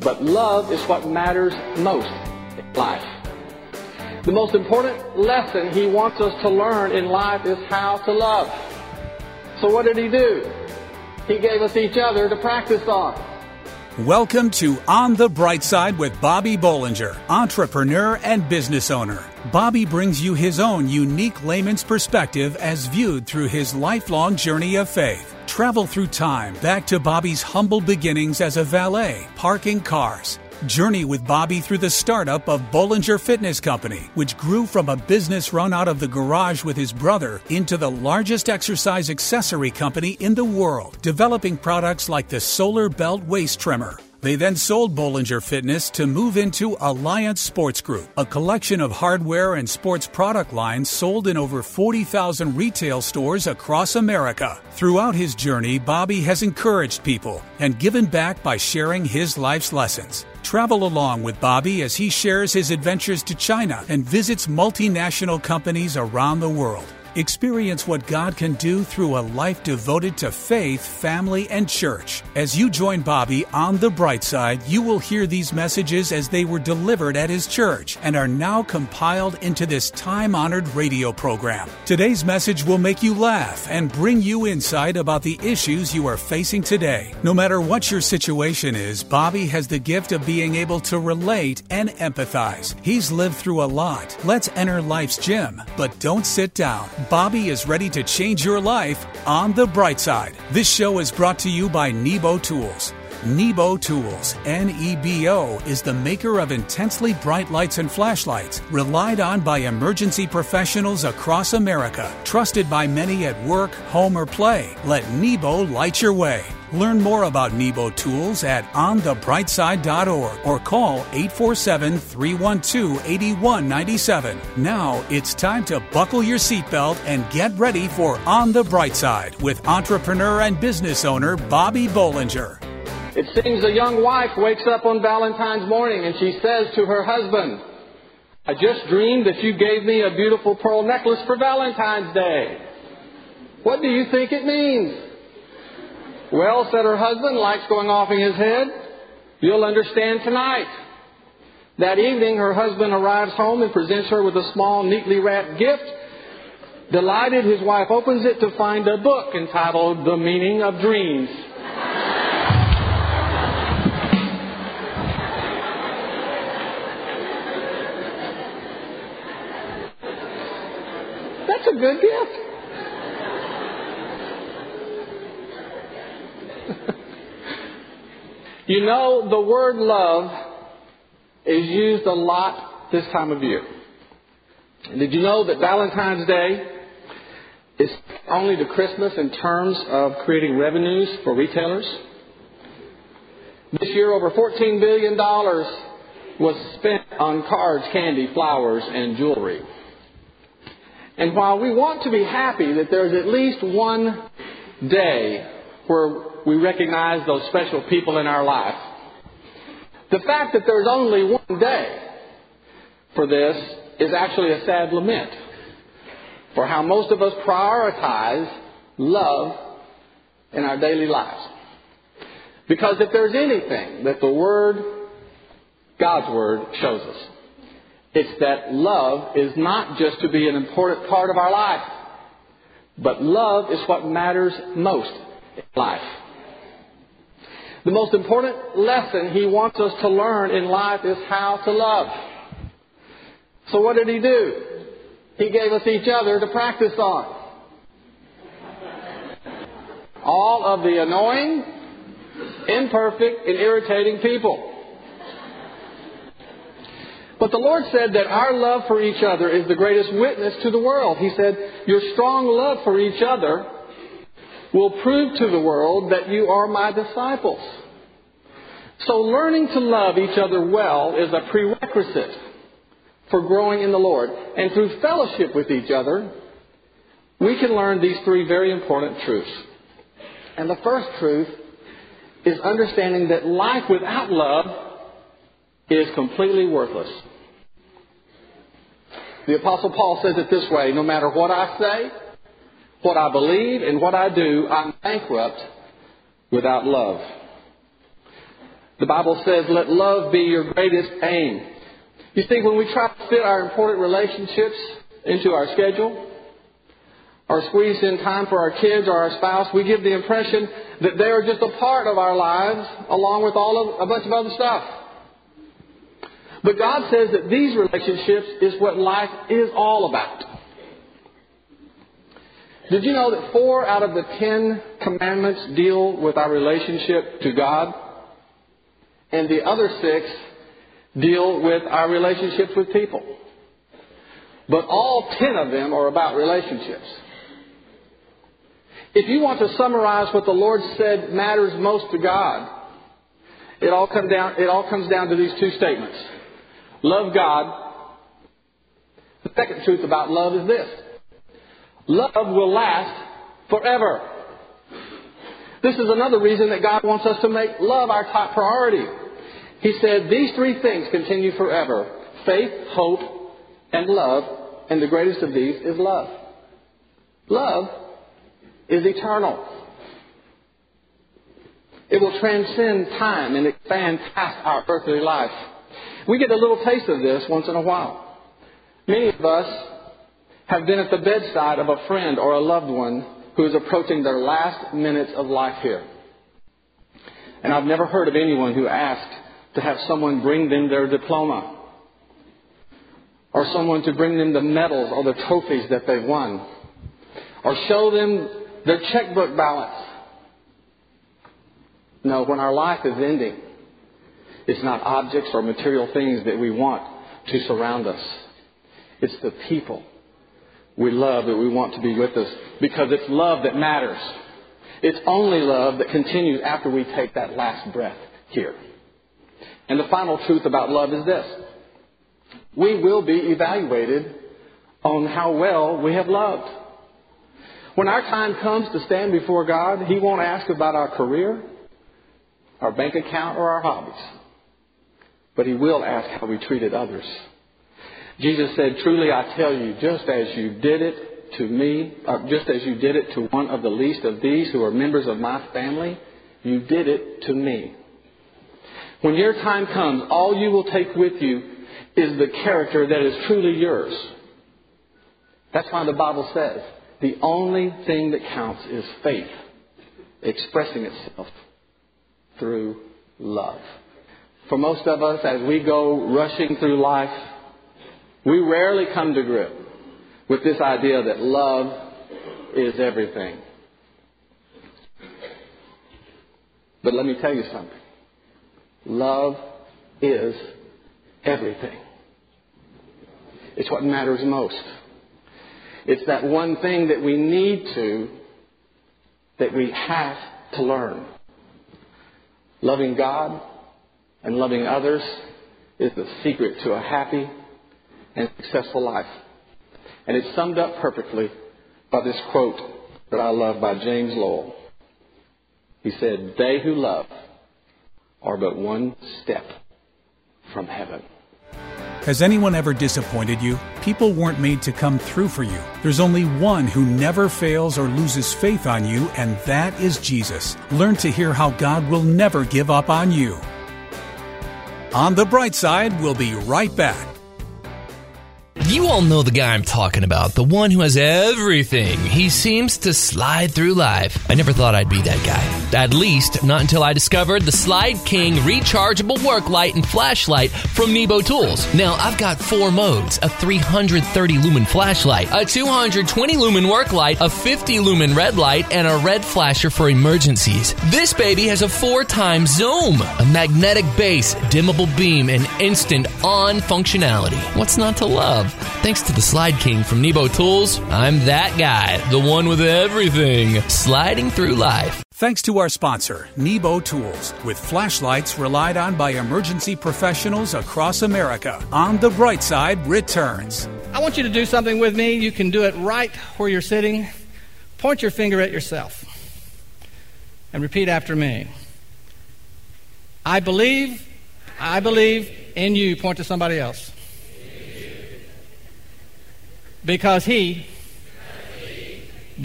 But love is what matters most in life. The most important lesson he wants us to learn in life is how to love. So what did he do? He gave us each other to practice on. Welcome to On the Bright Side with Bobby Bollinger, entrepreneur and business owner. Bobby brings you his own unique layman's perspective as viewed through his lifelong journey of faith. Travel through time back to Bobby's humble beginnings as a valet, parking cars. Journey with Bobby through the startup of Bollinger Fitness Company, which grew from a business run out of the garage with his brother into the largest exercise accessory company in the world, developing products like the Solar Belt Waist Trimmer. They then sold Bollinger Fitness to move into Alliance Sports Group, a collection of hardware and sports product lines sold in over 40,000 retail stores across America. Throughout his journey, Bobby has encouraged people and given back by sharing his life's lessons. Travel along with Bobby as he shares his adventures to China and visits multinational companies around the world. Experience what God can do through a life devoted to faith, family, and church. As you join Bobby on the Bright Side, you will hear these messages as they were delivered at his church and are now compiled into this time-honored radio program. Today's message will make you laugh and bring you insight about the issues you are facing today. No matter what your situation is, Bobby has the gift of being able to relate and empathize. He's lived through a lot. Let's enter life's gym, but don't sit down. Bobby is ready to change your life on the bright side. This show is brought to you by Nebo Tools. Nebo Tools, N-E-B-O, is the maker of intensely bright lights and flashlights, relied on by emergency professionals across America, trusted by many at work, home, or play. Let Nebo light your way. Learn more about Nebo Tools at onthebrightside.org or call 847-312-8197. Now it's time to buckle your seatbelt and get ready for On the Bright Side with entrepreneur and business owner Bobby Bollinger. It seems a young wife wakes up on Valentine's morning and she says to her husband, "I just dreamed that you gave me a beautiful pearl necklace for Valentine's Day. What do you think it means?" "Well," said her husband, lights going off in his head, "you'll understand tonight." That evening, her husband arrives home and presents her with a small, neatly wrapped gift. Delighted, his wife opens it to find a book entitled The Meaning of Dreams. That's a good gift. You know, the word love is used a lot this time of year. Did you know that Valentine's Day is only to Christmas in terms of creating revenues for retailers? This year, over $14 billion was spent on cards, candy, flowers, and jewelry. And while we want to be happy that there's at least one day where we recognize those special people in our life, the fact that there's only one day for this is actually a sad lament for how most of us prioritize love in our daily lives. Because if there's anything that the Word, God's Word, shows us, it's that love is not just to be an important part of our life, but love is what matters most in life. The most important lesson he wants us to learn in life is how to love. So what did he do? He gave us each other to practice on. All of the annoying, imperfect, and irritating people. But the Lord said that our love for each other is the greatest witness to the world. He said, your strong love for each other will prove to the world that you are my disciples. So learning to love each other well is a prerequisite for growing in the Lord. And through fellowship with each other, we can learn these three very important truths. And the first truth is understanding that life without love is completely worthless. The Apostle Paul says it this way, no matter what I say, what I believe and what I do, I'm bankrupt without love. The Bible says, let love be your greatest aim. You see, when we try to fit our important relationships into our schedule, or squeeze in time for our kids or our spouse, we give the impression that they are just a part of our lives along with all of a bunch of other stuff. But God says that these relationships is what life is all about. Did you know that 4 out of the 10 commandments deal with our relationship to God? And the other 6 deal with our relationships with people. But all 10 of them are about relationships. If you want to summarize what the Lord said matters most to God, it all comes down to these 2 statements. Love God. The second truth about love is this: love will last forever. This is another reason that God wants us to make love our top priority. He said these 3 things continue forever: faith, hope, and love. And the greatest of these is love. Love is eternal. It will transcend time and expand past our earthly life. We get a little taste of this once in a while. Many of us have been at the bedside of a friend or a loved one who is approaching their last minutes of life here. And I've never heard of anyone who asked to have someone bring them their diploma, or someone to bring them the medals or the trophies that they've won, or show them their checkbook balance. No, when our life is ending, it's not objects or material things that we want to surround us. It's the people we love that we want to be with us, because it's love that matters. It's only love that continues after we take that last breath here. And the final truth about love is this: we will be evaluated on how well we have loved. When our time comes to stand before God, He won't ask about our career, our bank account, or our hobbies. But He will ask how we treated others. Jesus said, "Truly I tell you, just as you did it to me, just as you did it to one of the least of these who are members of my family, you did it to me." When your time comes, all you will take with you is the character that is truly yours. That's why the Bible says the only thing that counts is faith expressing itself through love. For most of us, as we go rushing through life, we rarely come to grip with this idea that love is everything. But let me tell you something. Love is everything. It's what matters most. It's that one thing that we have to learn. Loving God and loving others is the secret to a happy and successful life. And it's summed up perfectly by this quote that I love by James Lowell. He said, "They who love are but one step from heaven." Has anyone ever disappointed you? People weren't made to come through for you. There's only one who never fails or loses faith on you, and that is Jesus. Learn to hear how God will never give up on you. On the Bright Side, we'll be right back. You all know the guy I'm talking about, the one who has everything. He seems to slide through life. I never thought I'd be that guy. At least, not until I discovered the Slide King rechargeable work light and flashlight from Nebo Tools. Now, I've got 4 modes: a 330-lumen flashlight, a 220-lumen work light, a 50-lumen red light, and a red flasher for emergencies. This baby has a 4x zoom, a magnetic base, dimmable beam, and instant on functionality. What's not to love? Thanks to the Slide King from Nebo Tools, I'm that guy, the one with everything, sliding through life. Thanks to our sponsor, Nebo Tools, with flashlights relied on by emergency professionals across America. On the Bright Side returns. I want you to do something with me. You can do it right where you're sitting. Point your finger at yourself and repeat after me. I believe in you. Point to somebody else. Because He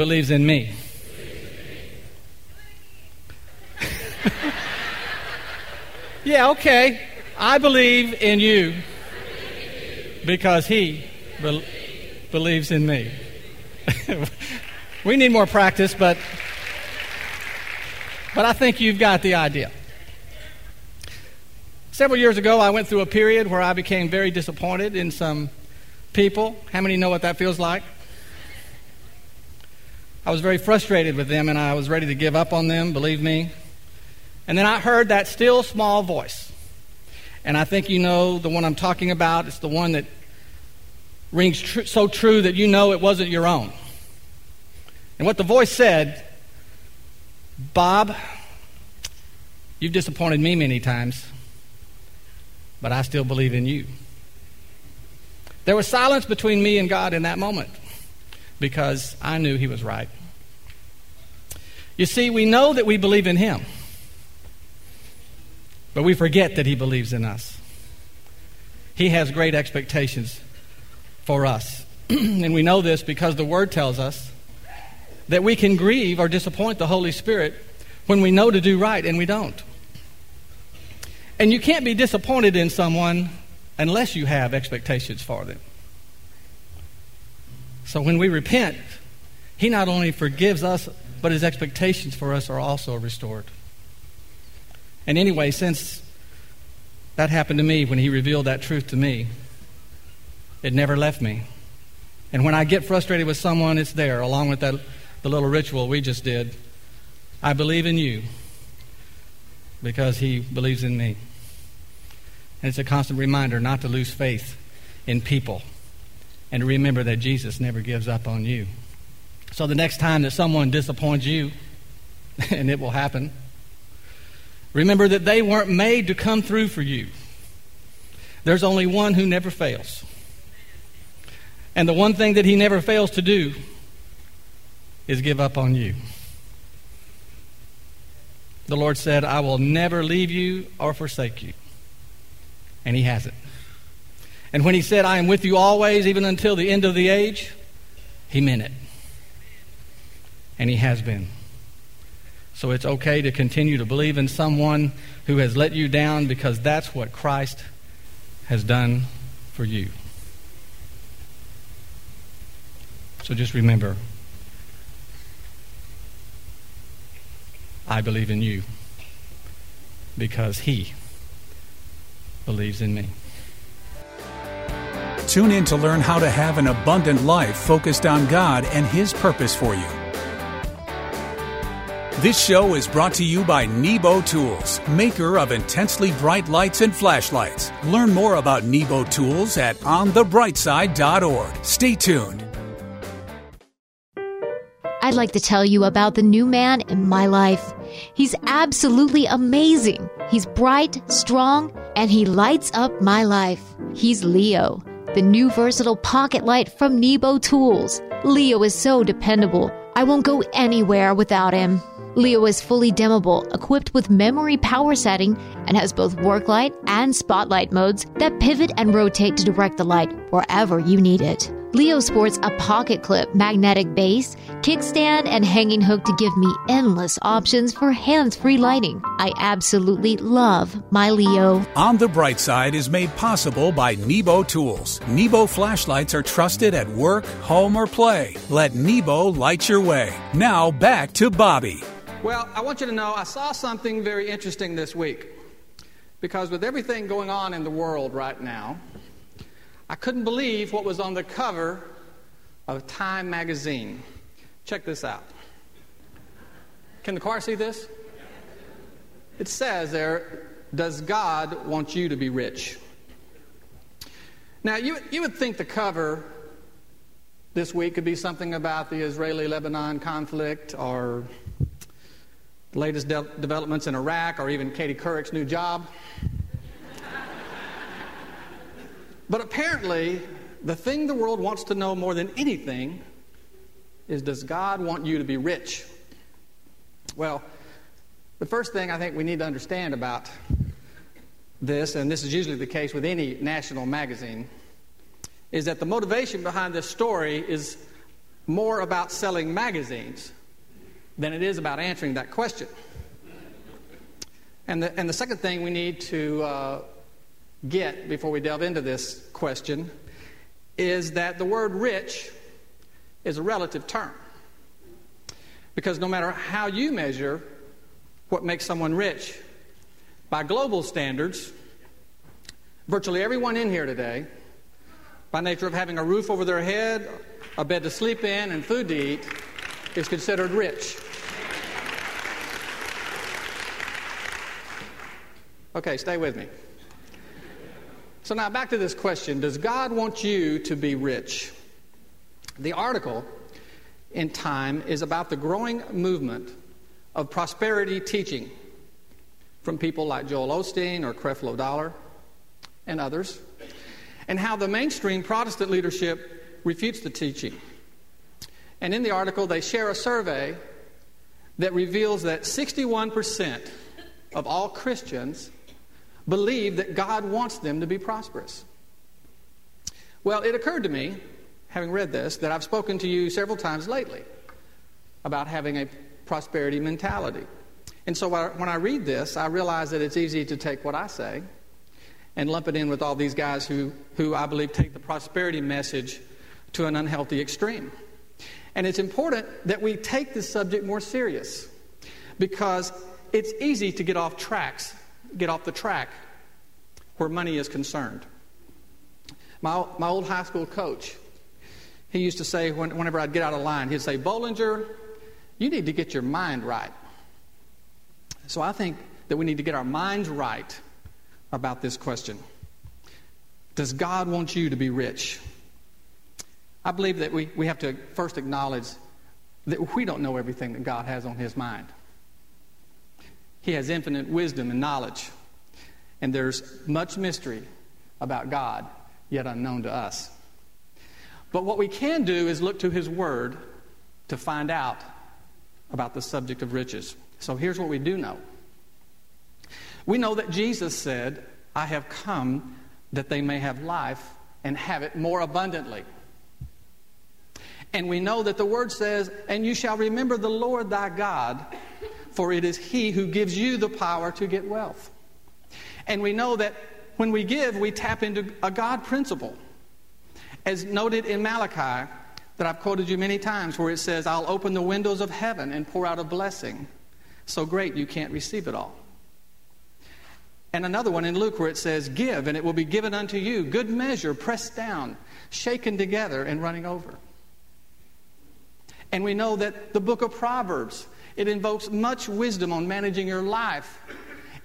believes in me. Yeah, okay. I believe in you because he believes in me. We need more practice, but I think you've got the idea. Several years ago, I went through a period where I became very disappointed in some people. How many know what that feels like? I was very frustrated with them, and I was ready to give up on them, believe me. And then I heard that still small voice. And I think you know the one I'm talking about. It's the one that rings so true that you know it wasn't your own. And what the voice said, Bob, you've disappointed me many times, but I still believe in you. There was silence between me and God in that moment because I knew he was right. You see, we know that we believe in him, but we forget that he believes in us. He has great expectations for us. And we know this because the Word tells us that we can grieve or disappoint the Holy Spirit when we know to do right and we don't. And you can't be disappointed in someone unless you have expectations for them. So when we repent, he not only forgives us, but his expectations for us are also restored. And anyway, since that happened to me when he revealed that truth to me, it never left me. And when I get frustrated with someone, it's there, along with that the little ritual we just did. I believe in you because he believes in me. And it's a constant reminder not to lose faith in people and to remember that Jesus never gives up on you. So the next time that someone disappoints you, and it will happen, remember that they weren't made to come through for you. There's only one who never fails. And the one thing that he never fails to do is give up on you. The Lord said, I will never leave you or forsake you. And he hasn't. And when he said, I am with you always, even until the end of the age, he meant it. And he has been. So it's okay to continue to believe in someone who has let you down because that's what Christ has done for you. So just remember, I believe in you because he believes in me. Tune in to learn how to have an abundant life focused on God and his purpose for you. This show is brought to you by Nebo Tools, maker of intensely bright lights and flashlights. Learn more about Nebo Tools at onthebrightside.org. Stay tuned. I'd like to tell you about the new man in my life. He's absolutely amazing. He's bright, strong, and he lights up my life. He's Leo, the new versatile pocket light from Nebo Tools. Leo is so dependable. I won't go anywhere without him. Leo is fully dimmable, equipped with memory power setting, and has both work light and spotlight modes that pivot and rotate to direct the light wherever you need it. Leo sports a pocket clip, magnetic base, kickstand, and hanging hook to give me endless options for hands-free lighting. I absolutely love my Leo. On the Bright Side is made possible by Nebo Tools. Nebo flashlights are trusted at work, home, or play. Let Nebo light your way. Now back to Bobby. Well, I want you to know I saw something very interesting this week, because with everything going on in the world right now, I couldn't believe what was on the cover of Time magazine. Check this out. Can the choir see this? It says there, does God want you to be rich? Now, you would think the cover this week could be something about the Israeli-Lebanon conflict or the latest developments in Iraq or even Katie Couric's new job. But apparently, the thing the world wants to know more than anything is, does God want you to be rich? Well, the first thing I think we need to understand about this, and this is usually the case with any national magazine, is that the motivation behind this story is more about selling magazines than it is about answering that question. And the second thing we need to get before we delve into this question is that the word rich is a relative term. Because no matter how you measure what makes someone rich, by global standards, virtually everyone in here today, by nature of having a roof over their head, a bed to sleep in, and food to eat, is considered rich. Okay, stay with me. So now back to this question, does God want you to be rich? The article in Time is about the growing movement of prosperity teaching from people like Joel Osteen or Creflo Dollar and others, and how the mainstream Protestant leadership refutes the teaching. And in the article, they share a survey that reveals that 61% of all Christians believe that God wants them to be prosperous. Well, it occurred to me, having read this, that I've spoken to you several times lately about having a prosperity mentality. And so when I read this, I realize that it's easy to take what I say and lump it in with all these guys who I believe take the prosperity message to an unhealthy extreme. And it's important that we take this subject more serious, because it's easy to get off the track where money is concerned. My old high school coach, he used to say whenever I'd get out of line, he'd say, "Bollinger, you need to get your mind right." So I think that we need to get our minds right about this question. Does God want you to be rich? I believe that we have to first acknowledge that we don't know everything that God has on his mind. He has infinite wisdom and knowledge, and there's much mystery about God yet unknown to us. But what we can do is look to his word to find out about the subject of riches. So here's what we do know. We know that Jesus said, "I have come that they may have life and have it more abundantly." And we know that the word says, "And you shall remember the Lord thy God, for it is he who gives you the power to get wealth." And we know that when we give, we tap into a God principle, as noted in Malachi, that I've quoted you many times, where it says, "I'll open the windows of heaven and pour out a blessing so great you can't receive it all." And another one in Luke where it says, "Give, and it will be given unto you, good measure, pressed down, shaken together, and running over." And we know that the book of Proverbs, it invokes much wisdom on managing your life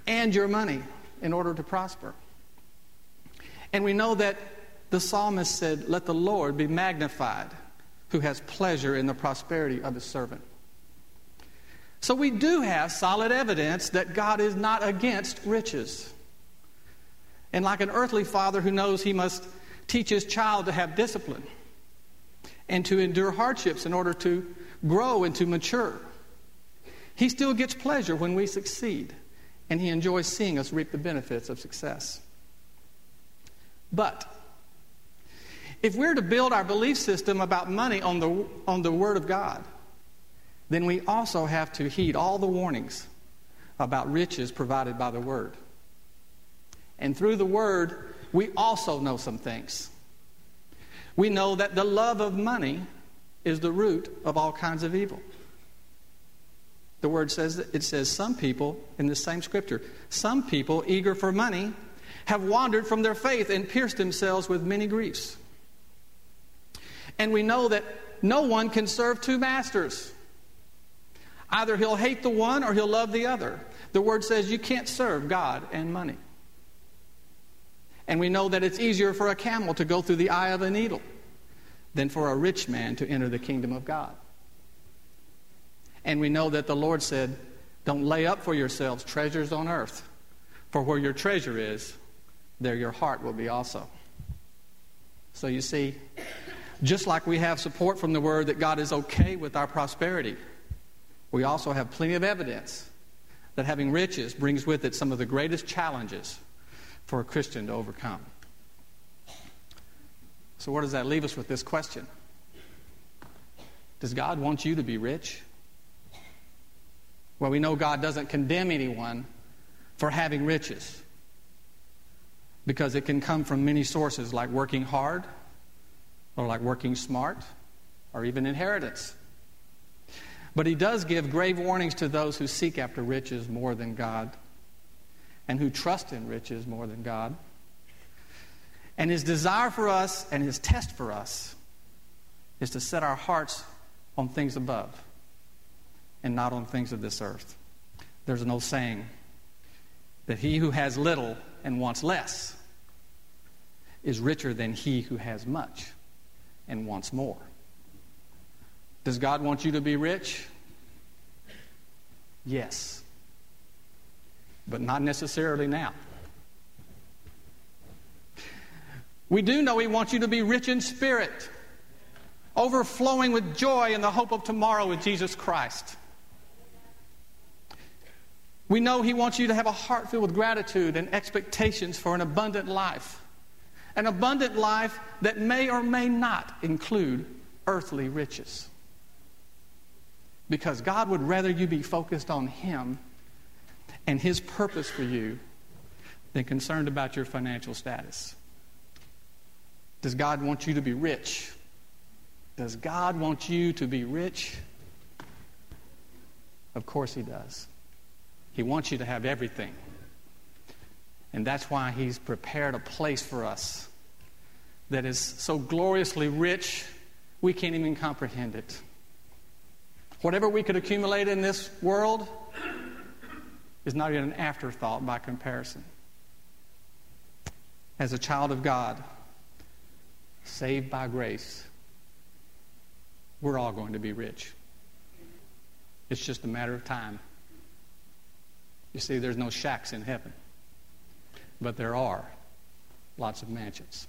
and your money in order to prosper. And we know that the psalmist said, "Let the Lord be magnified, who has pleasure in the prosperity of his servant." So we do have solid evidence that God is not against riches. And like an earthly father who knows he must teach his child to have discipline and to endure hardships in order to grow and to mature, he still gets pleasure when we succeed, and he enjoys seeing us reap the benefits of success. But if we're to build our belief system about money on the Word of God, then we also have to heed all the warnings about riches provided by the Word. And through the Word, we also know some things. We know that the love of money is the root of all kinds of evil. The word says, some people, in the same scripture, some people eager for money have wandered from their faith and pierced themselves with many griefs. And we know that no one can serve two masters. Either he'll hate the one or he'll love the other. The word says you can't serve God and money. And we know that it's easier for a camel to go through the eye of a needle than for a rich man to enter the kingdom of God. And we know that the Lord said, "Don't lay up for yourselves treasures on earth, for where your treasure is, there your heart will be also." So you see, just like we have support from the Word that God is okay with our prosperity, we also have plenty of evidence that having riches brings with it some of the greatest challenges for a Christian to overcome. So where does that leave us with this question? Does God want you to be rich? Well, we know God doesn't condemn anyone for having riches, because it can come from many sources, like working hard, or like working smart, or even inheritance. But he does give grave warnings to those who seek after riches more than God, and who trust in riches more than God. And his desire for us and his test for us is to set our hearts on things above and not on things of this earth. There's an old saying that he who has little and wants less is richer than he who has much and wants more. Does God want you to be rich? Yes. But not necessarily now. We do know he wants you to be rich in spirit, overflowing with joy in the hope of tomorrow with Jesus Christ. We know he wants you to have a heart filled with gratitude and expectations for an abundant life that may or may not include earthly riches. Because God would rather you be focused on him and his purpose for you than concerned about your financial status. Does God want you to be rich? Does God want you to be rich? Of course he does. He wants you to have everything. And that's why he's prepared a place for us that is so gloriously rich we can't even comprehend it. Whatever we could accumulate in this world is not even an afterthought by comparison. As a child of God, saved by grace, we're all going to be rich. It's just a matter of time. You see, there's no shacks in heaven, but there are lots of mansions.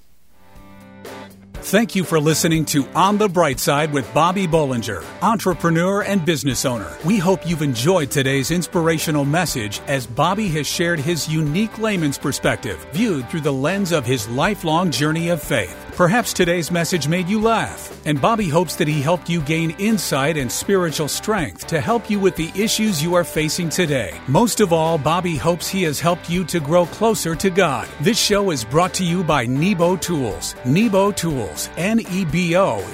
Thank you for listening to On the Bright Side with Bobby Bollinger, entrepreneur and business owner. We hope you've enjoyed today's inspirational message as Bobby has shared his unique layman's perspective, viewed through the lens of his lifelong journey of faith. Perhaps today's message made you laugh, and Bobby hopes that he helped you gain insight and spiritual strength to help you with the issues you are facing today. Most of all, Bobby hopes he has helped you to grow closer to God. This show is brought to you by Nebo Tools. Nebo Tools, Nebo,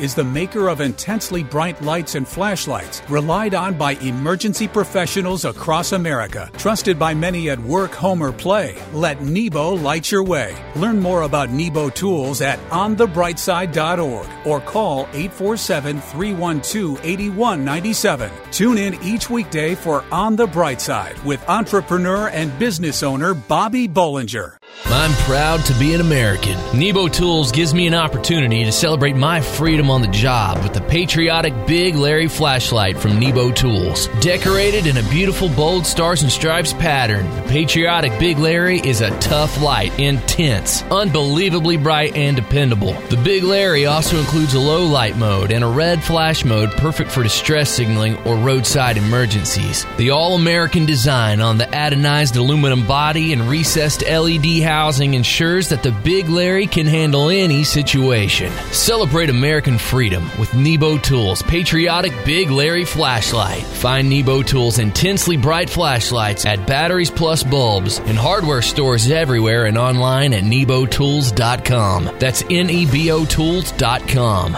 is the maker of intensely bright lights and flashlights, relied on by emergency professionals across America. Trusted by many at work, home, or play, let Nebo light your way. Learn more about Nebo Tools at onthebrightside.org or call 847-312-8197. Tune in each weekday for On the Bright Side with entrepreneur and business owner Bobby Bollinger. I'm proud to be an American. Nebo Tools gives me an opportunity to celebrate my freedom on the job with the patriotic Big Larry flashlight from Nebo Tools. Decorated in a beautiful bold stars and stripes pattern, the patriotic Big Larry is a tough light, intense, unbelievably bright, and dependable. The Big Larry also includes a low light mode and a red flash mode perfect for distress signaling or roadside emergencies. The all-American design on the anodized aluminum body and recessed LED housing ensures that the Big Larry can handle any situation. Celebrate American freedom with Nebo Tools patriotic Big Larry flashlight. Find Nebo Tools intensely bright flashlights at Batteries Plus Bulbs and hardware stores everywhere and online at nebotools.com. That's nebotools.com.